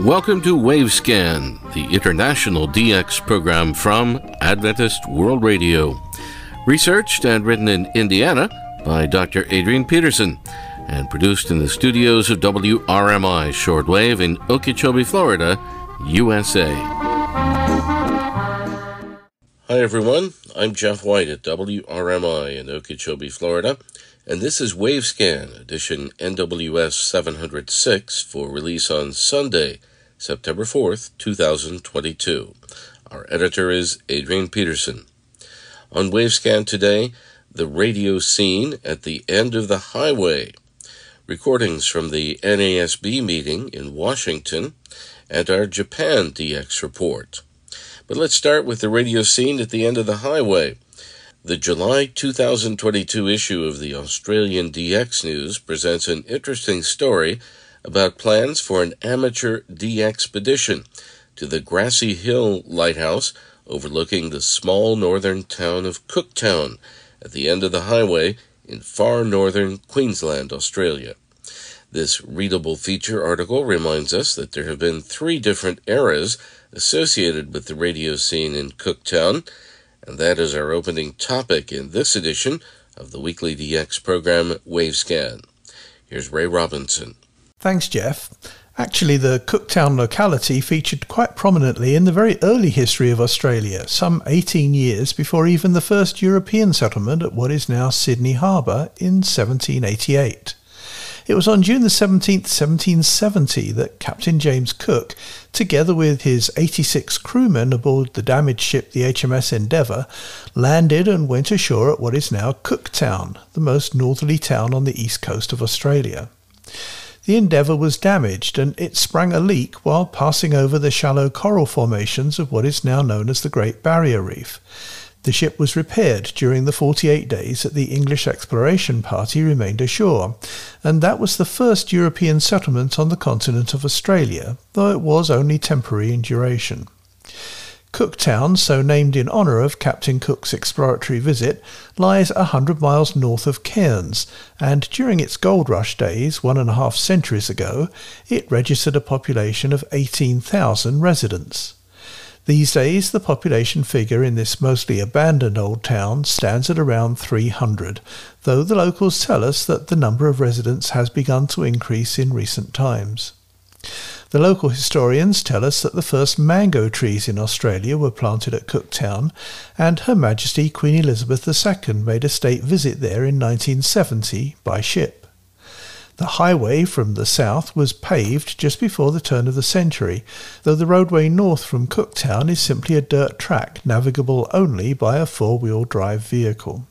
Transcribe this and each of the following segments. Welcome to WaveScan, the international DX program from Adventist World Radio. Researched and written in Indiana by Dr. Adrian Peterson and produced in the studios of WRMI Shortwave in Okeechobee, Florida, USA. Hi everyone, I'm Jeff White at WRMI in Okeechobee, Florida. And this is WaveScan, edition NWS 706 for release on Sunday, September 4th, 2022. Our editor is Adrian Peterson. On WaveScan today, the radio scene at the end of the highway, recordings from the NASB meeting in Washington, and our Japan DX report. But let's start with the radio scene at the end of the highway. The July 2022 issue of the Australian DX News presents an interesting story about plans for an amateur de-expedition to the Grassy Hill Lighthouse overlooking the small northern town of Cooktown at the end of the highway in far northern Queensland, Australia. This readable feature article reminds us that there have been three different eras associated with the radio scene in Cooktown, and that is our opening topic in this edition of the weekly DX program WaveScan. Here's Ray Robinson. Thanks, Jeff. Actually, the Cooktown locality featured quite prominently in the very early history of Australia, some 18 years before even the first European settlement at what is now Sydney Harbour in 1788. It was on June the 17th, 1770 that Captain James Cook, together with his 86 crewmen aboard the damaged ship the HMS Endeavour, landed and went ashore at what is now Cooktown, the most northerly town on the east coast of Australia. The Endeavour was damaged and it sprang a leak while passing over the shallow coral formations of what is now known as the Great Barrier Reef. The ship was repaired during the 48 days that the English exploration party remained ashore, and that was the first European settlement on the continent of Australia, though it was only temporary in duration. Cooktown, so named in honour of Captain Cook's exploratory visit, lies 100 miles north of Cairns, and during its gold rush days 1.5 centuries ago, it registered a population of 18,000 residents. These days, the population figure in this mostly abandoned old town stands at around 300, though the locals tell us that the number of residents has begun to increase in recent times. The local historians tell us that the first mango trees in Australia were planted at Cooktown, and Her Majesty Queen Elizabeth II made a state visit there in 1970 by ship. The highway from the south was paved just before the turn of the century, though the roadway north from Cooktown is simply a dirt track navigable only by a four-wheel drive vehicle.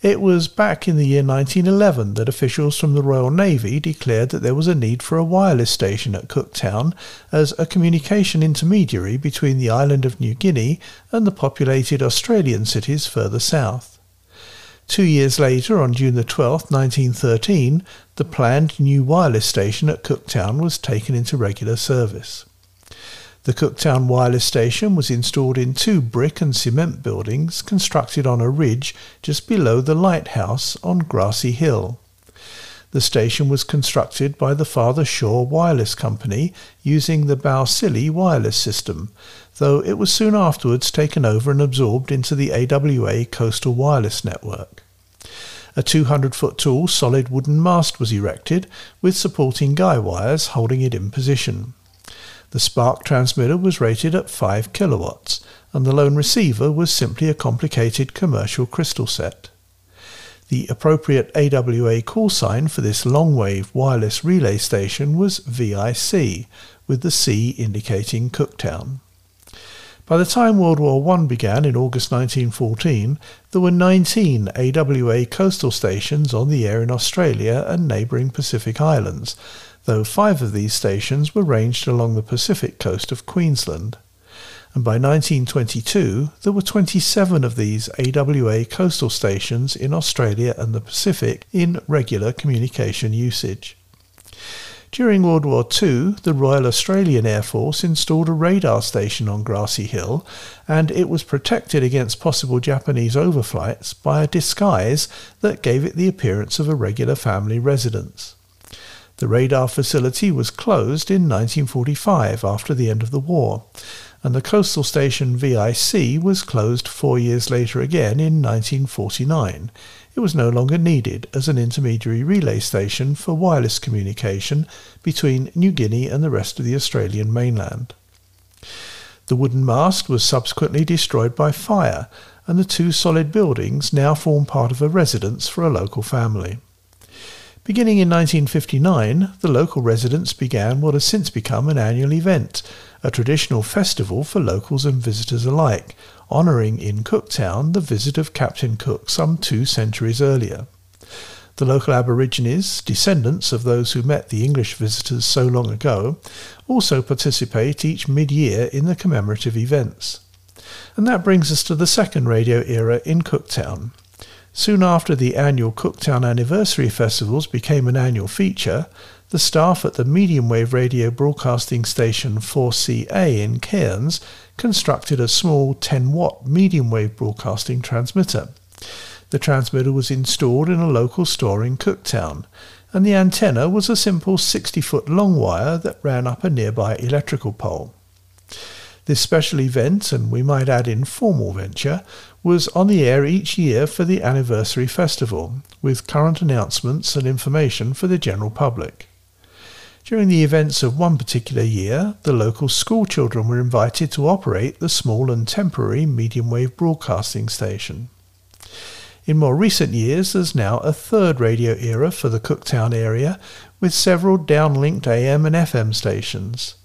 It was back in the year 1911 that officials from the Royal Navy declared that there was a need for a wireless station at Cooktown as a communication intermediary between the island of New Guinea and the populated Australian cities further south. 2 years later, on June the 12th, 1913, the planned new wireless station at Cooktown was taken into regular service. The Cooktown wireless station was installed in 2 brick and cement buildings constructed on a ridge just below the lighthouse on Grassy Hill. The station was constructed by the Farther Shore Wireless Company using the Bowsilli wireless system, though it was soon afterwards taken over and absorbed into the AWA coastal wireless network. A 200-foot tall solid wooden mast was erected, with supporting guy wires holding it in position. The spark transmitter was rated at 5 kilowatts, and the lone receiver was simply a complicated commercial crystal set. The appropriate AWA call sign for this long-wave wireless relay station was VIC, with the C indicating Cooktown. By the time World War I began in August 1914, there were 19 AWA coastal stations on the air in Australia and neighbouring Pacific Islands, though 5 of these stations were ranged along the Pacific coast of Queensland. And by 1922, there were 27 of these AWA coastal stations in Australia and the Pacific in regular communication usage. During World War II, the Royal Australian Air Force installed a radar station on Grassy Hill, and it was protected against possible Japanese overflights by a disguise that gave it the appearance of a regular family residence. The radar facility was closed in 1945 after the end of the war, and the coastal station VIC was closed 4 years later again in 1949. It was no longer needed as an intermediary relay station for wireless communication between New Guinea and the rest of the Australian mainland. The wooden mast was subsequently destroyed by fire, and the two solid buildings now form part of a residence for a local family. Beginning in 1959, the local residents began what has since become an annual event, a traditional festival for locals and visitors alike, honouring in Cooktown the visit of Captain Cook some 2 centuries earlier. The local Aborigines, descendants of those who met the English visitors so long ago, also participate each mid-year in the commemorative events. And that brings us to the second radio era in Cooktown. Soon after the annual Cooktown Anniversary Festivals became an annual feature, the staff at the medium-wave radio broadcasting station 4CA in Cairns constructed a small 10-watt medium-wave broadcasting transmitter. The transmitter was installed in a local store in Cooktown, and the antenna was a simple 60-foot long wire that ran up a nearby electrical pole. This special event, and we might add informal venture, was on the air each year for the anniversary festival, with current announcements and information for the general public. During the events of one particular year, the local school children were invited to operate the small and temporary medium-wave broadcasting station. In more recent years, there's now a third radio era for the Cooktown area, with several downlinked AM and FM stations.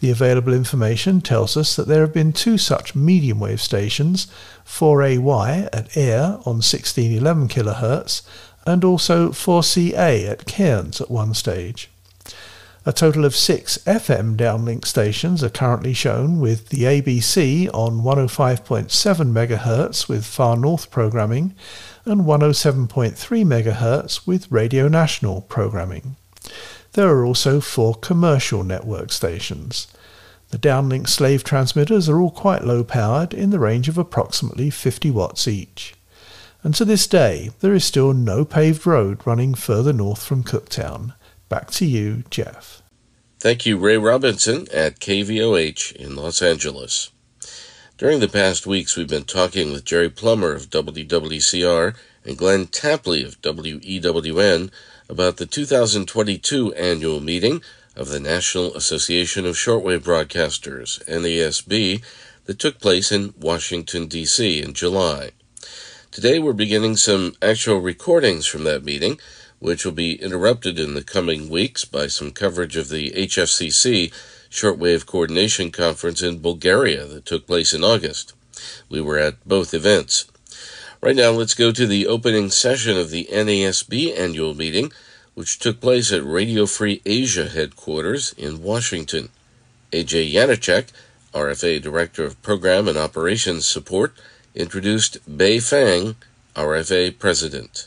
The available information tells us that there have been 2 such medium-wave stations, 4AY at Ayr on 1611 kHz and also 4CA at Cairns at one stage. A total of 6 FM downlink stations are currently shown, with the ABC on 105.7 MHz with Far North programming and 107.3 MHz with Radio National programming. There are also 4 commercial network stations. The downlink slave transmitters are all quite low powered, in the range of approximately 50 watts each. And to this day, there is still no paved road running further north from Cooktown. Back to you, Jeff. Thank you, Ray Robinson at KVOH in Los Angeles. During the past weeks, we've been talking with Jerry Plummer of WWCR and Glenn Tapley of WEWN about the 2022 annual meeting of the National Association of Shortwave Broadcasters, NASB, that took place in Washington, D.C. in July. Today we're beginning some actual recordings from that meeting, which will be interrupted in the coming weeks by some coverage of the HFCC Shortwave Coordination Conference in Bulgaria that took place in August. We were at both events. Right now, let's go to the opening session of the NASB annual meeting, which took place at Radio Free Asia headquarters in Washington. AJ Janicek, RFA Director of Program and Operations Support, introduced Bei Fang, RFA President.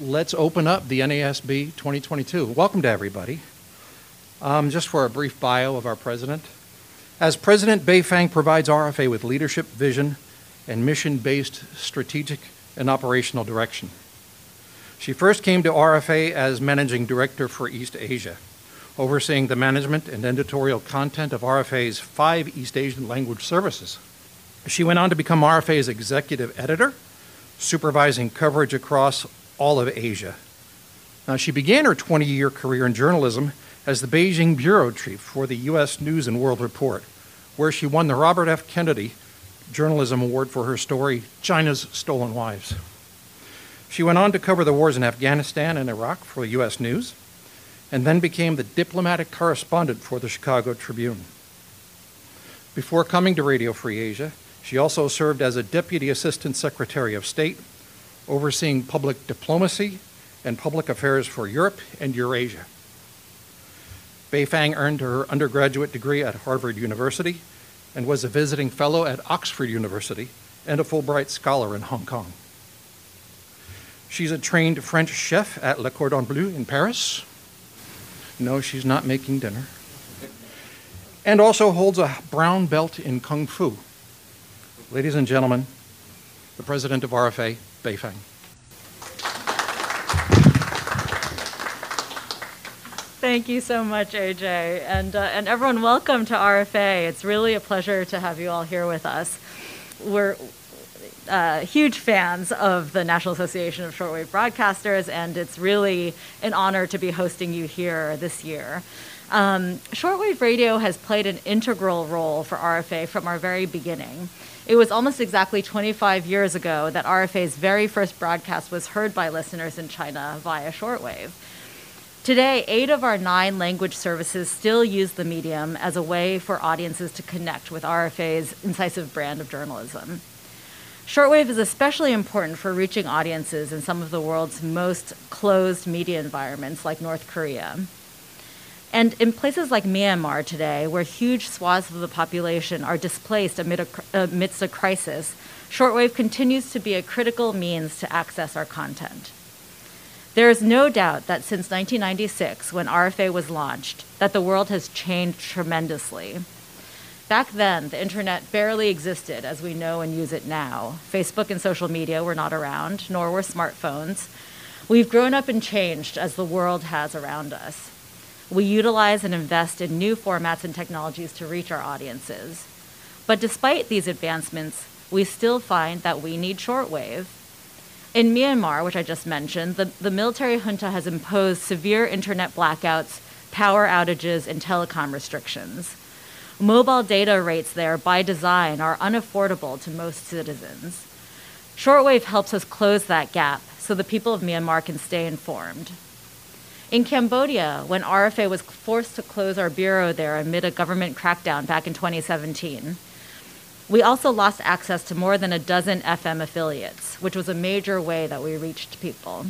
Let's open up the NASB 2022. Welcome to everybody. Just for a brief bio of our president. As president, Bei Fang provides RFA with leadership, vision, and mission-based strategic and operational direction. She first came to RFA as Managing Director for East Asia, overseeing the management and editorial content of RFA's 5 East Asian language services. She went on to become RFA's Executive Editor, supervising coverage across all of Asia. Now, she began her 20-year career in journalism as the Beijing Bureau Chief for the U.S. News and World Report, where she won the Robert F. Kennedy Journalism Award for her story, China's Stolen Wives. She went on to cover the wars in Afghanistan and Iraq for U.S. News, and then became the diplomatic correspondent for the Chicago Tribune. Before coming to Radio Free Asia, she also served as a Deputy Assistant Secretary of State, overseeing public diplomacy and public affairs for Europe and Eurasia. Bei Fang earned her undergraduate degree at Harvard University and was a visiting fellow at Oxford University and a Fulbright scholar in Hong Kong. She's a trained French chef at Le Cordon Bleu in Paris. No, she's not making dinner. And also holds a brown belt in Kung Fu. Ladies and gentlemen, the president of RFA, Bei Fang. Thank you so much, AJ, and everyone, welcome to RFA. It's really a pleasure to have you all here with us. We're huge fans of the National Association of Shortwave Broadcasters, and it's really an honor to be hosting you here this year. Shortwave radio has played an integral role for RFA from our very beginning. It was almost exactly 25 years ago that RFA's very first broadcast was heard by listeners in China via shortwave. Today, 8 of our 9 language services still use the medium as a way for audiences to connect with RFA's incisive brand of journalism. Shortwave is especially important for reaching audiences in some of the world's most closed media environments, like North Korea. And in places like Myanmar today, where huge swaths of the population are displaced amidst a crisis, shortwave continues to be a critical means to access our content. There is no doubt that since 1996, when RFA was launched, that the world has changed tremendously. Back then, the internet barely existed as we know and use it now. Facebook and social media were not around, nor were smartphones. We've grown up and changed as the world has around us. We utilize and invest in new formats and technologies to reach our audiences. But despite these advancements, we still find that we need shortwave. In Myanmar, which I just mentioned, the military junta has imposed severe internet blackouts, power outages, and telecom restrictions. Mobile data rates there, by design, are unaffordable to most citizens. Shortwave helps us close that gap so the people of Myanmar can stay informed. In Cambodia, when RFA was forced to close our bureau there amid a government crackdown back in 2017, we also lost access to more than a dozen FM affiliates, which was a major way that we reached people.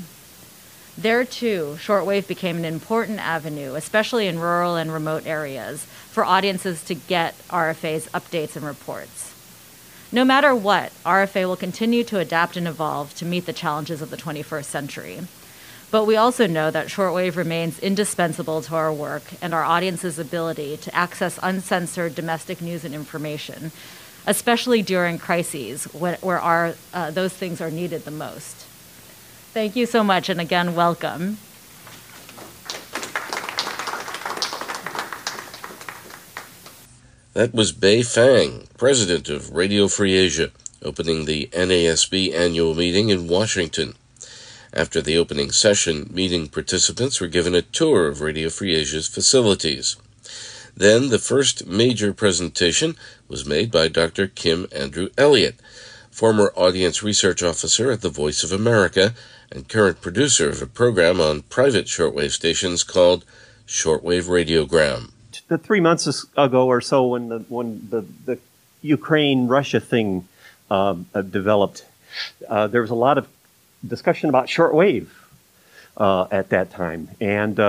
There too, shortwave became an important avenue, especially in rural and remote areas, for audiences to get RFA's updates and reports. No matter what, RFA will continue to adapt and evolve to meet the challenges of the 21st century. But we also know that shortwave remains indispensable to our work and our audience's ability to access uncensored domestic news and information, especially during crises where those things are needed the most. Thank you so much, and again, welcome. That was Bei Fang, president of Radio Free Asia, opening the NASB annual meeting in Washington. After the opening session, meeting participants were given a tour of Radio Free Asia's facilities. Then the first major presentation was made by Dr. Kim Andrew Elliott, former audience research officer at the Voice of America and current producer of a program on private shortwave stations called Shortwave Radiogram. The 3 months ago or so when the Ukraine-Russia thing developed, there was a lot of discussion about shortwave at that time. And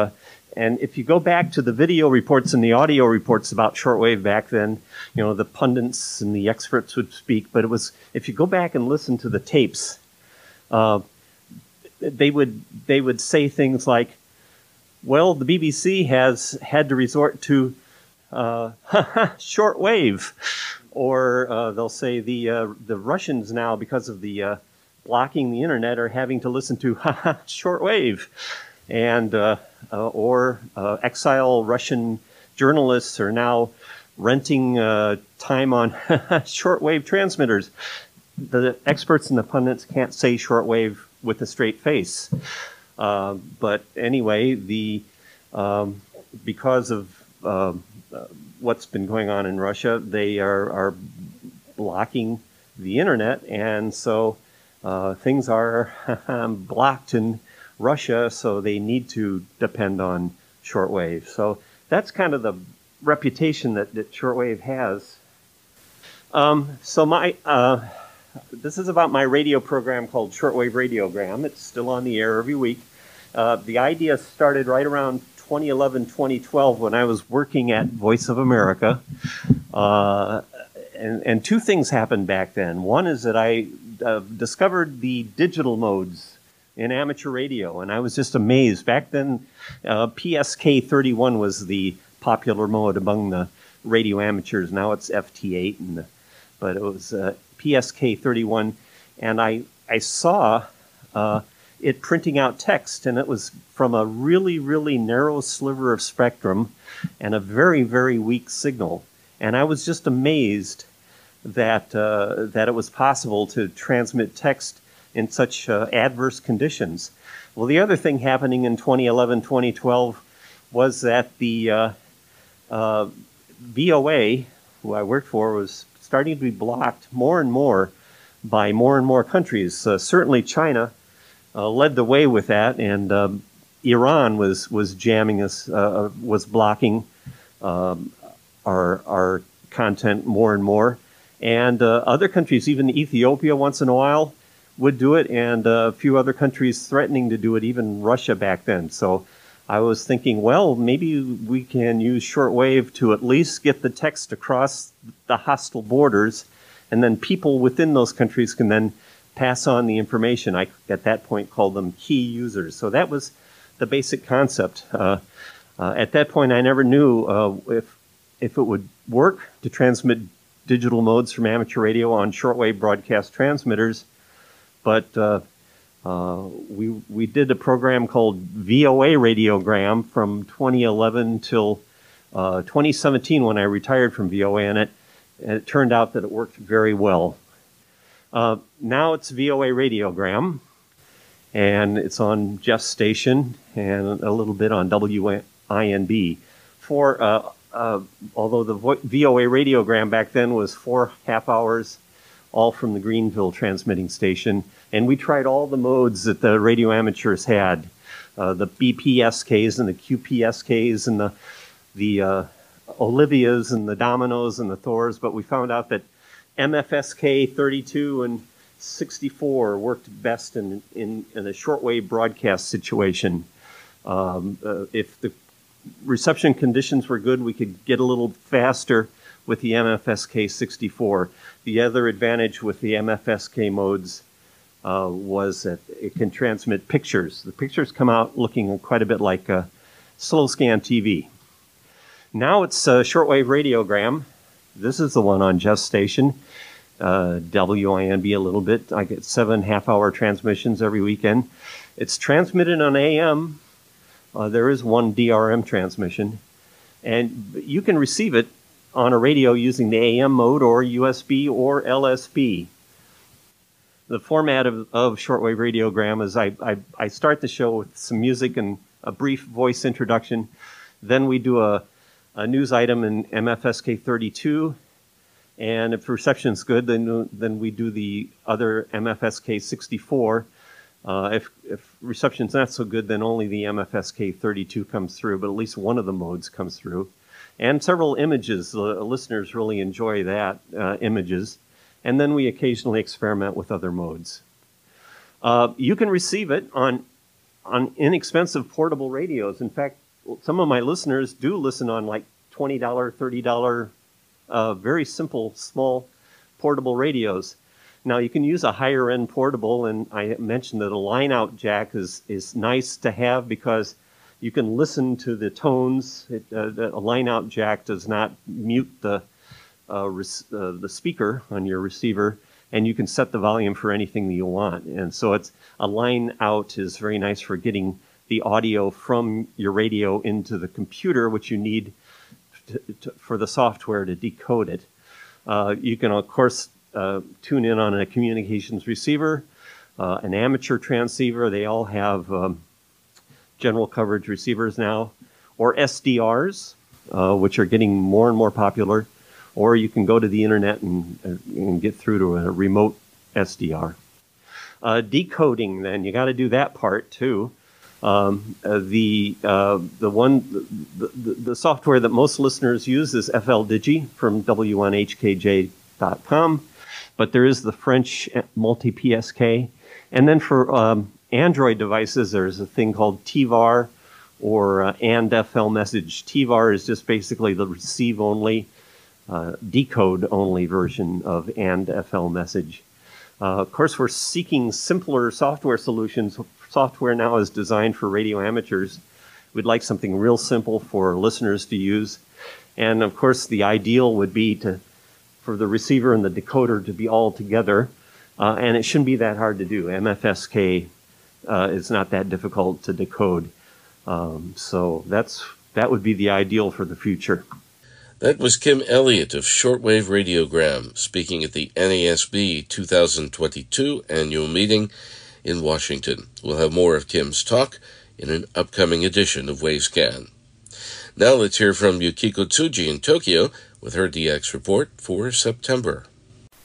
if you go back to the video reports and the audio reports about shortwave back then, you know, the pundits and the experts would speak, but it was, if you go back and listen to the tapes, they would say things like, well, the BBC has had to resort to shortwave, or they'll say the Russians now, because of the blocking the internet, are having to listen to shortwave, and or exile Russian journalists are now renting time on shortwave transmitters. The experts and the pundits can't say shortwave with a straight face. But anyway, because of what's been going on in Russia, they are blocking the internet, and so things are blocked in Russia, so they need to depend on shortwave. So that's kind of the reputation that shortwave has. This is about my radio program called Shortwave Radiogram. It's still on the air every week. The idea started right around 2011, 2012 when I was working at Voice of America. And 2 things happened back then. One is that I discovered the digital modes in amateur radio, and I was just amazed. Back then, PSK31 was the popular mode among the radio amateurs. Now it's FT8, but it was PSK31, and I saw it printing out text, and it was from a really, really narrow sliver of spectrum and a very, very weak signal. And I was just amazed that that it was possible to transmit text in such adverse conditions. Well, the other thing happening in 2011, 2012 was that the VOA, who I worked for, was starting to be blocked more and more by more and more countries. Certainly China led the way with that, and Iran was jamming us, was blocking our content more and more. And other countries, even Ethiopia once in a while, would do it, and a few other countries threatening to do it, even Russia back then. So I was thinking, well, maybe we can use shortwave to at least get the text across the hostile borders, and then people within those countries can then pass on the information. I, at that point, called them key users. So that was the basic concept. At that point, I never knew if it would work to transmit digital modes from amateur radio on shortwave broadcast transmitters, but we did a program called VOA Radiogram from 2011 till 2017 when I retired from VOA, and it turned out that it worked very well. Now it's VOA Radiogram, and it's on Jeff's station and a little bit on WINB. Although the VOA Radiogram back then was 4 half hours, all from the Greenville transmitting station. And we tried all the modes that the radio amateurs had, the BPSKs and the QPSKs and the Olivias and the Dominoes and the Thors, but we found out that MFSK 32 and 64 worked best in a shortwave broadcast situation. If the reception conditions were good, we could get a little faster with the MFSK 64. The other advantage with the MFSK modes was that it can transmit pictures. The pictures come out looking quite a bit like a slow scan TV. Now it's a shortwave radiogram. This is the one on Jeff's station, WINB a little bit. I get 7 half-hour transmissions every weekend. It's transmitted on AM. There is one DRM transmission, and you can receive it on a radio using the AM mode or USB or LSB. The format of shortwave radiogram is I start the show with some music and a brief voice introduction. Then we do a news item in MFSK 32, and if reception's good, then we do the other MFSK 64. If reception's not so good, then only the MFSK 32 comes through, but at least one of the modes comes through. And several images. The listeners really enjoy that, images. And then we occasionally experiment with other modes. You can receive it on inexpensive portable radios. In fact, some of my listeners do listen on like $20, $30, very simple, small portable radios. Now, you can use a higher-end portable, and I mentioned that a line-out jack is nice to have because you can listen to the tones. A line-out jack does not mute the speaker on your receiver, and you can set the volume for anything that you want. And so it's a line-out is very nice for getting the audio from your radio into the computer, which you need for the software to decode it. You can, of course, tune in on a communications receiver, an amateur transceiver. They all have general coverage receivers now, or SDRs, which are getting more and more popular, or you can go to the internet and get through to a remote SDR. Decoding, then, you got to do that part too. The software that most listeners use is FL Digi from W1HKJ.com. But there is the French multi-PSK. And then for Android devices, there's a thing called TVAR or FL message. TVAR is just basically the receive-only, decode-only version of FL message. Of course, we're seeking simpler software solutions software now is designed for radio amateurs. We'd like something real simple for listeners to use. And of course, the ideal would be for the receiver and the decoder to be all together. And it shouldn't be that hard to do. MFSK is not that difficult to decode. So that would be the ideal for the future. That was Kim Elliott of Shortwave Radiogram speaking at the NASB 2022 annual meeting in Washington. We'll have more of Kim's talk in an upcoming edition of WaveScan. Now let's hear from Yukiko Tsuji in Tokyo with her DX report for September.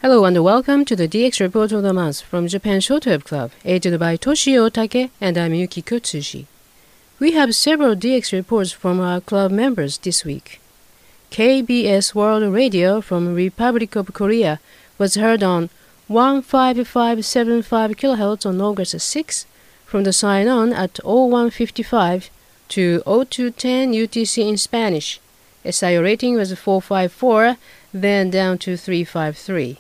Hello and welcome to the DX report of the month from Japan Shortwave Club, aided by Toshio Otake, and I'm Yukiko Tsuji. We have several DX reports from our club members this week. KBS World Radio from Republic of Korea was heard on 15575 kHz on August 6 from the sign-on at 0155 to 0210 UTC in Spanish. SIO rating was 454, then down to 353.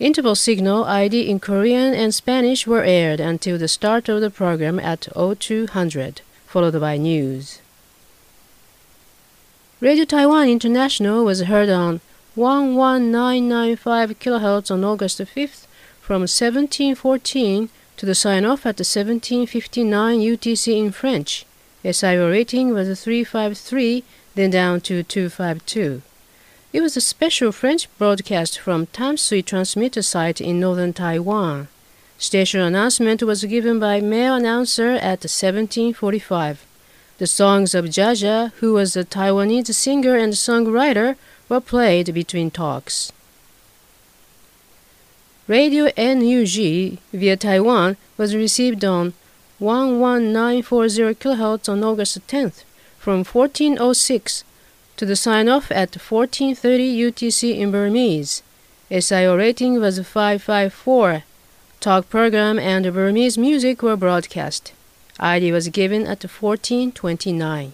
Interval signal ID in Korean and Spanish were aired until the start of the program at 0200, followed by news. Radio Taiwan International was heard on 11995 kHz on August 5th from 1714 to the sign-off at 1759 UTC in French. SIO rating was 353, then down to 252. It was a special French broadcast from Tamsui transmitter site in northern Taiwan. Station announcement was given by male announcer at 1745. The songs of Jaja, who was a Taiwanese singer and songwriter, were played between talks. Radio NUG via Taiwan was received on 11940 kHz on August 10th from 1406 to the sign-off at 1430 UTC in Burmese. SIO rating was 554. Talk program and Burmese music were broadcast. ID was given at 1429.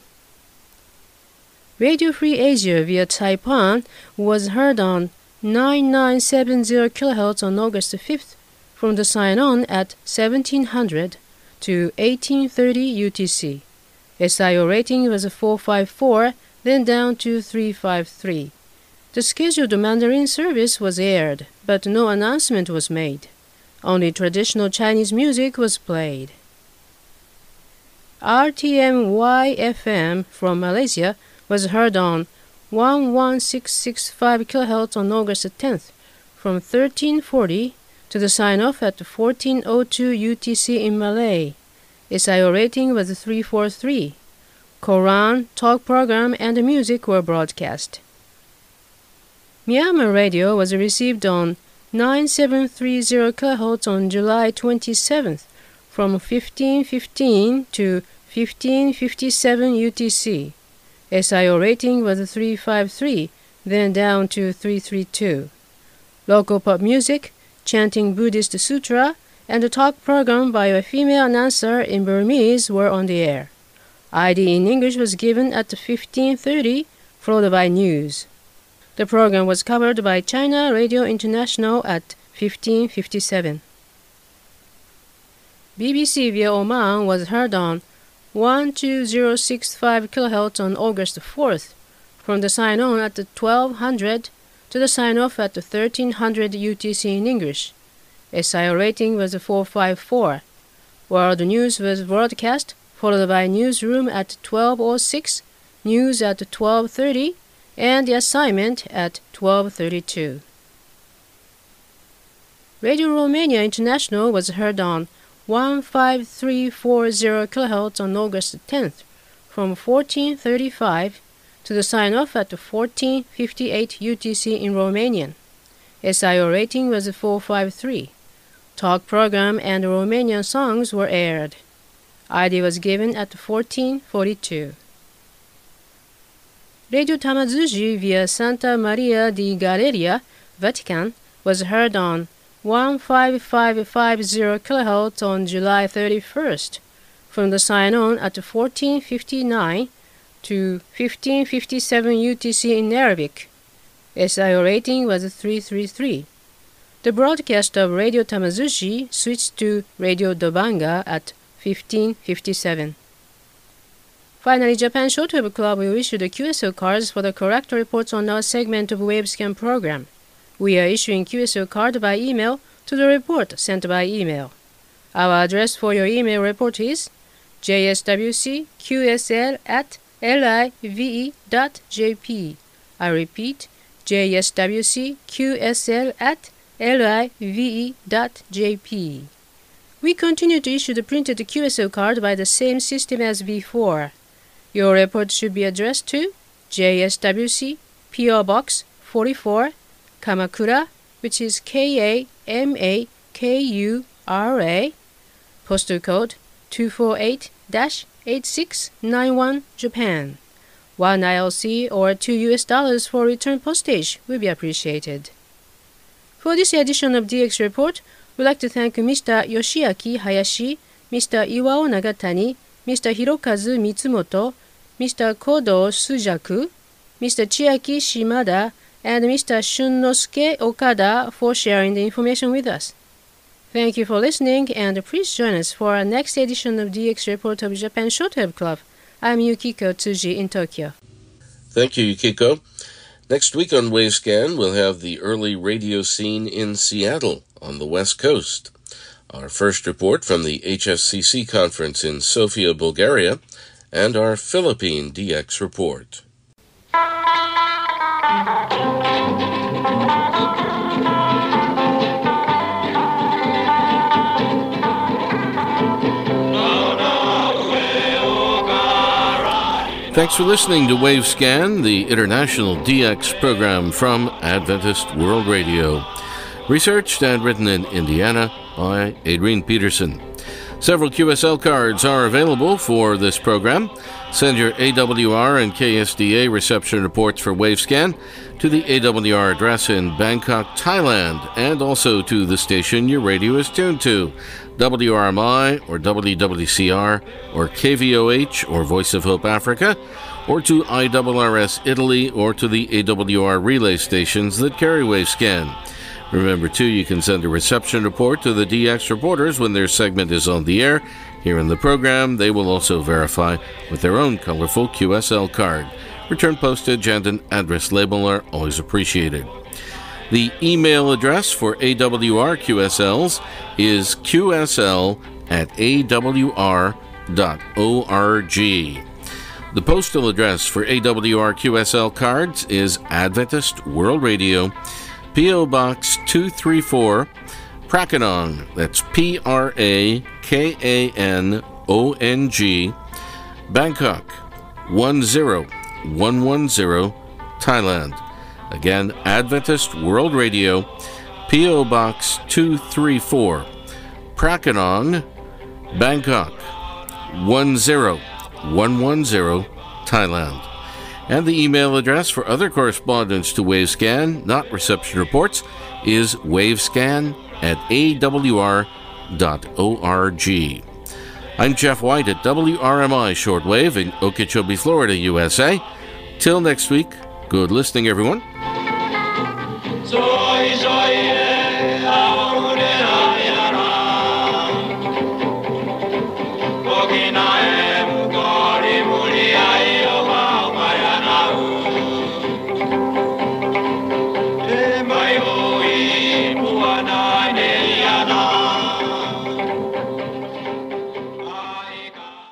Radio Free Asia via Taipan was heard on 9970 kHz on August 5th from the sign-on at 1700 to 1830 UTC. SIO rating was 454, then down to 353. The scheduled Mandarin service was aired, but no announcement was made. Only traditional Chinese music was played. RTMY-FM from Malaysia was heard on 11665 kHz on August 10th from 1340 to the sign-off at 1402 UTC in Malay. SIO rating was 343. Koran, talk program, and music were broadcast. Myanmar radio was received on 9730 kHz on July 27th from 1515 to 1557 UTC. SIO rating was 353, then down to 332. Local pop music, chanting Buddhist Sutra, and a talk program by a female announcer in Burmese were on the air. ID in English was given at 1530, followed by news. The program was covered by China Radio International at 1557. BBC via Oman was heard on 12065 kHz on August 4th, from the sign-on at 1200 to the sign-off at 1300 UTC in English. SIO rating was 454. World News was broadcast, followed by Newsroom at 1206, News at 1230, and the assignment at 1232. Radio Romania International was heard on 15340 kHz on August 10th from 1435 to the sign-off at 1458 UTC in Romanian. SIO rating was 453. Talk program and Romanian songs were aired. ID was given at 1442. Radio Tamazuji via Santa Maria di Galeria, Vatican, was heard on 15550 kHz on July 31st from the sign-on at 1459 to 1557 UTC in Arabic. SIO rating was 333. The broadcast of Radio Tamazuji switched to Radio Dobanga at 1557. Finally, Japan Shortwave Club will issue the QSO cards for the correct reports on our segment of WaveScan program. We are issuing QSO card by email to the report sent by email. Our address for your email report is jswcqsl@live.jp. I repeat, jswcqsl@live.jp. We continue to issue the printed QSO card by the same system as before. Your report should be addressed to JSWC PO Box 44 Kamakura, which is KAMAKURA, postal code 248-8691, Japan. 1 ILC or $2 for return postage will be appreciated. For this edition of DX Report, we'd like to thank Mr. Yoshiaki Hayashi, Mr. Iwao Nagatani, Mr. Hirokazu Mitsumoto, Mr. Kodo Sujaku, Mr. Chiaki Shimada, and Mr. Shunnosuke Okada for sharing the information with us. Thank you for listening, and please join us for our next edition of DX Report of Japan Shortwave Club. I'm Yukiko Tsuji in Tokyo. Thank you, Yukiko. Next week on WaveScan, we'll have the early radio scene in Seattle on the West Coast. Our first report from the HFCC conference in Sofia, Bulgaria, and our Philippine DX report. Thanks for listening to WaveScan, the international DX program from Adventist World Radio. Researched and written in Indiana by Adrian Peterson. Several QSL cards are available for this program. Send your AWR and KSDA reception reports for WaveScan to the AWR address in Bangkok, Thailand, and also to the station your radio is tuned to, WRMI or WWCR or KVOH or Voice of Hope Africa, or to IRRS Italy, or to the AWR relay stations that carry WaveScan. Remember, too, you can send a reception report to the DX reporters when their segment is on the air. Here in the program, they will also verify with their own colorful QSL card. Return postage and an address label are always appreciated. The email address for AWR QSLs is qsl@awr.org. The postal address for AWR QSL cards is Adventist World Radio, P.O. Box 234, Prakanong, that's P-R-A-K-A-N-O-N-G, Bangkok, 10110, Thailand. Again, Adventist World Radio, P.O. Box 234, Prakanong, Bangkok, 10110, Thailand. And the email address for other correspondence to WaveScan, not reception reports, is wavescan@awr.org. I'm Jeff White at WRMI Shortwave in Okeechobee, Florida, USA. Till next week, good listening, everyone.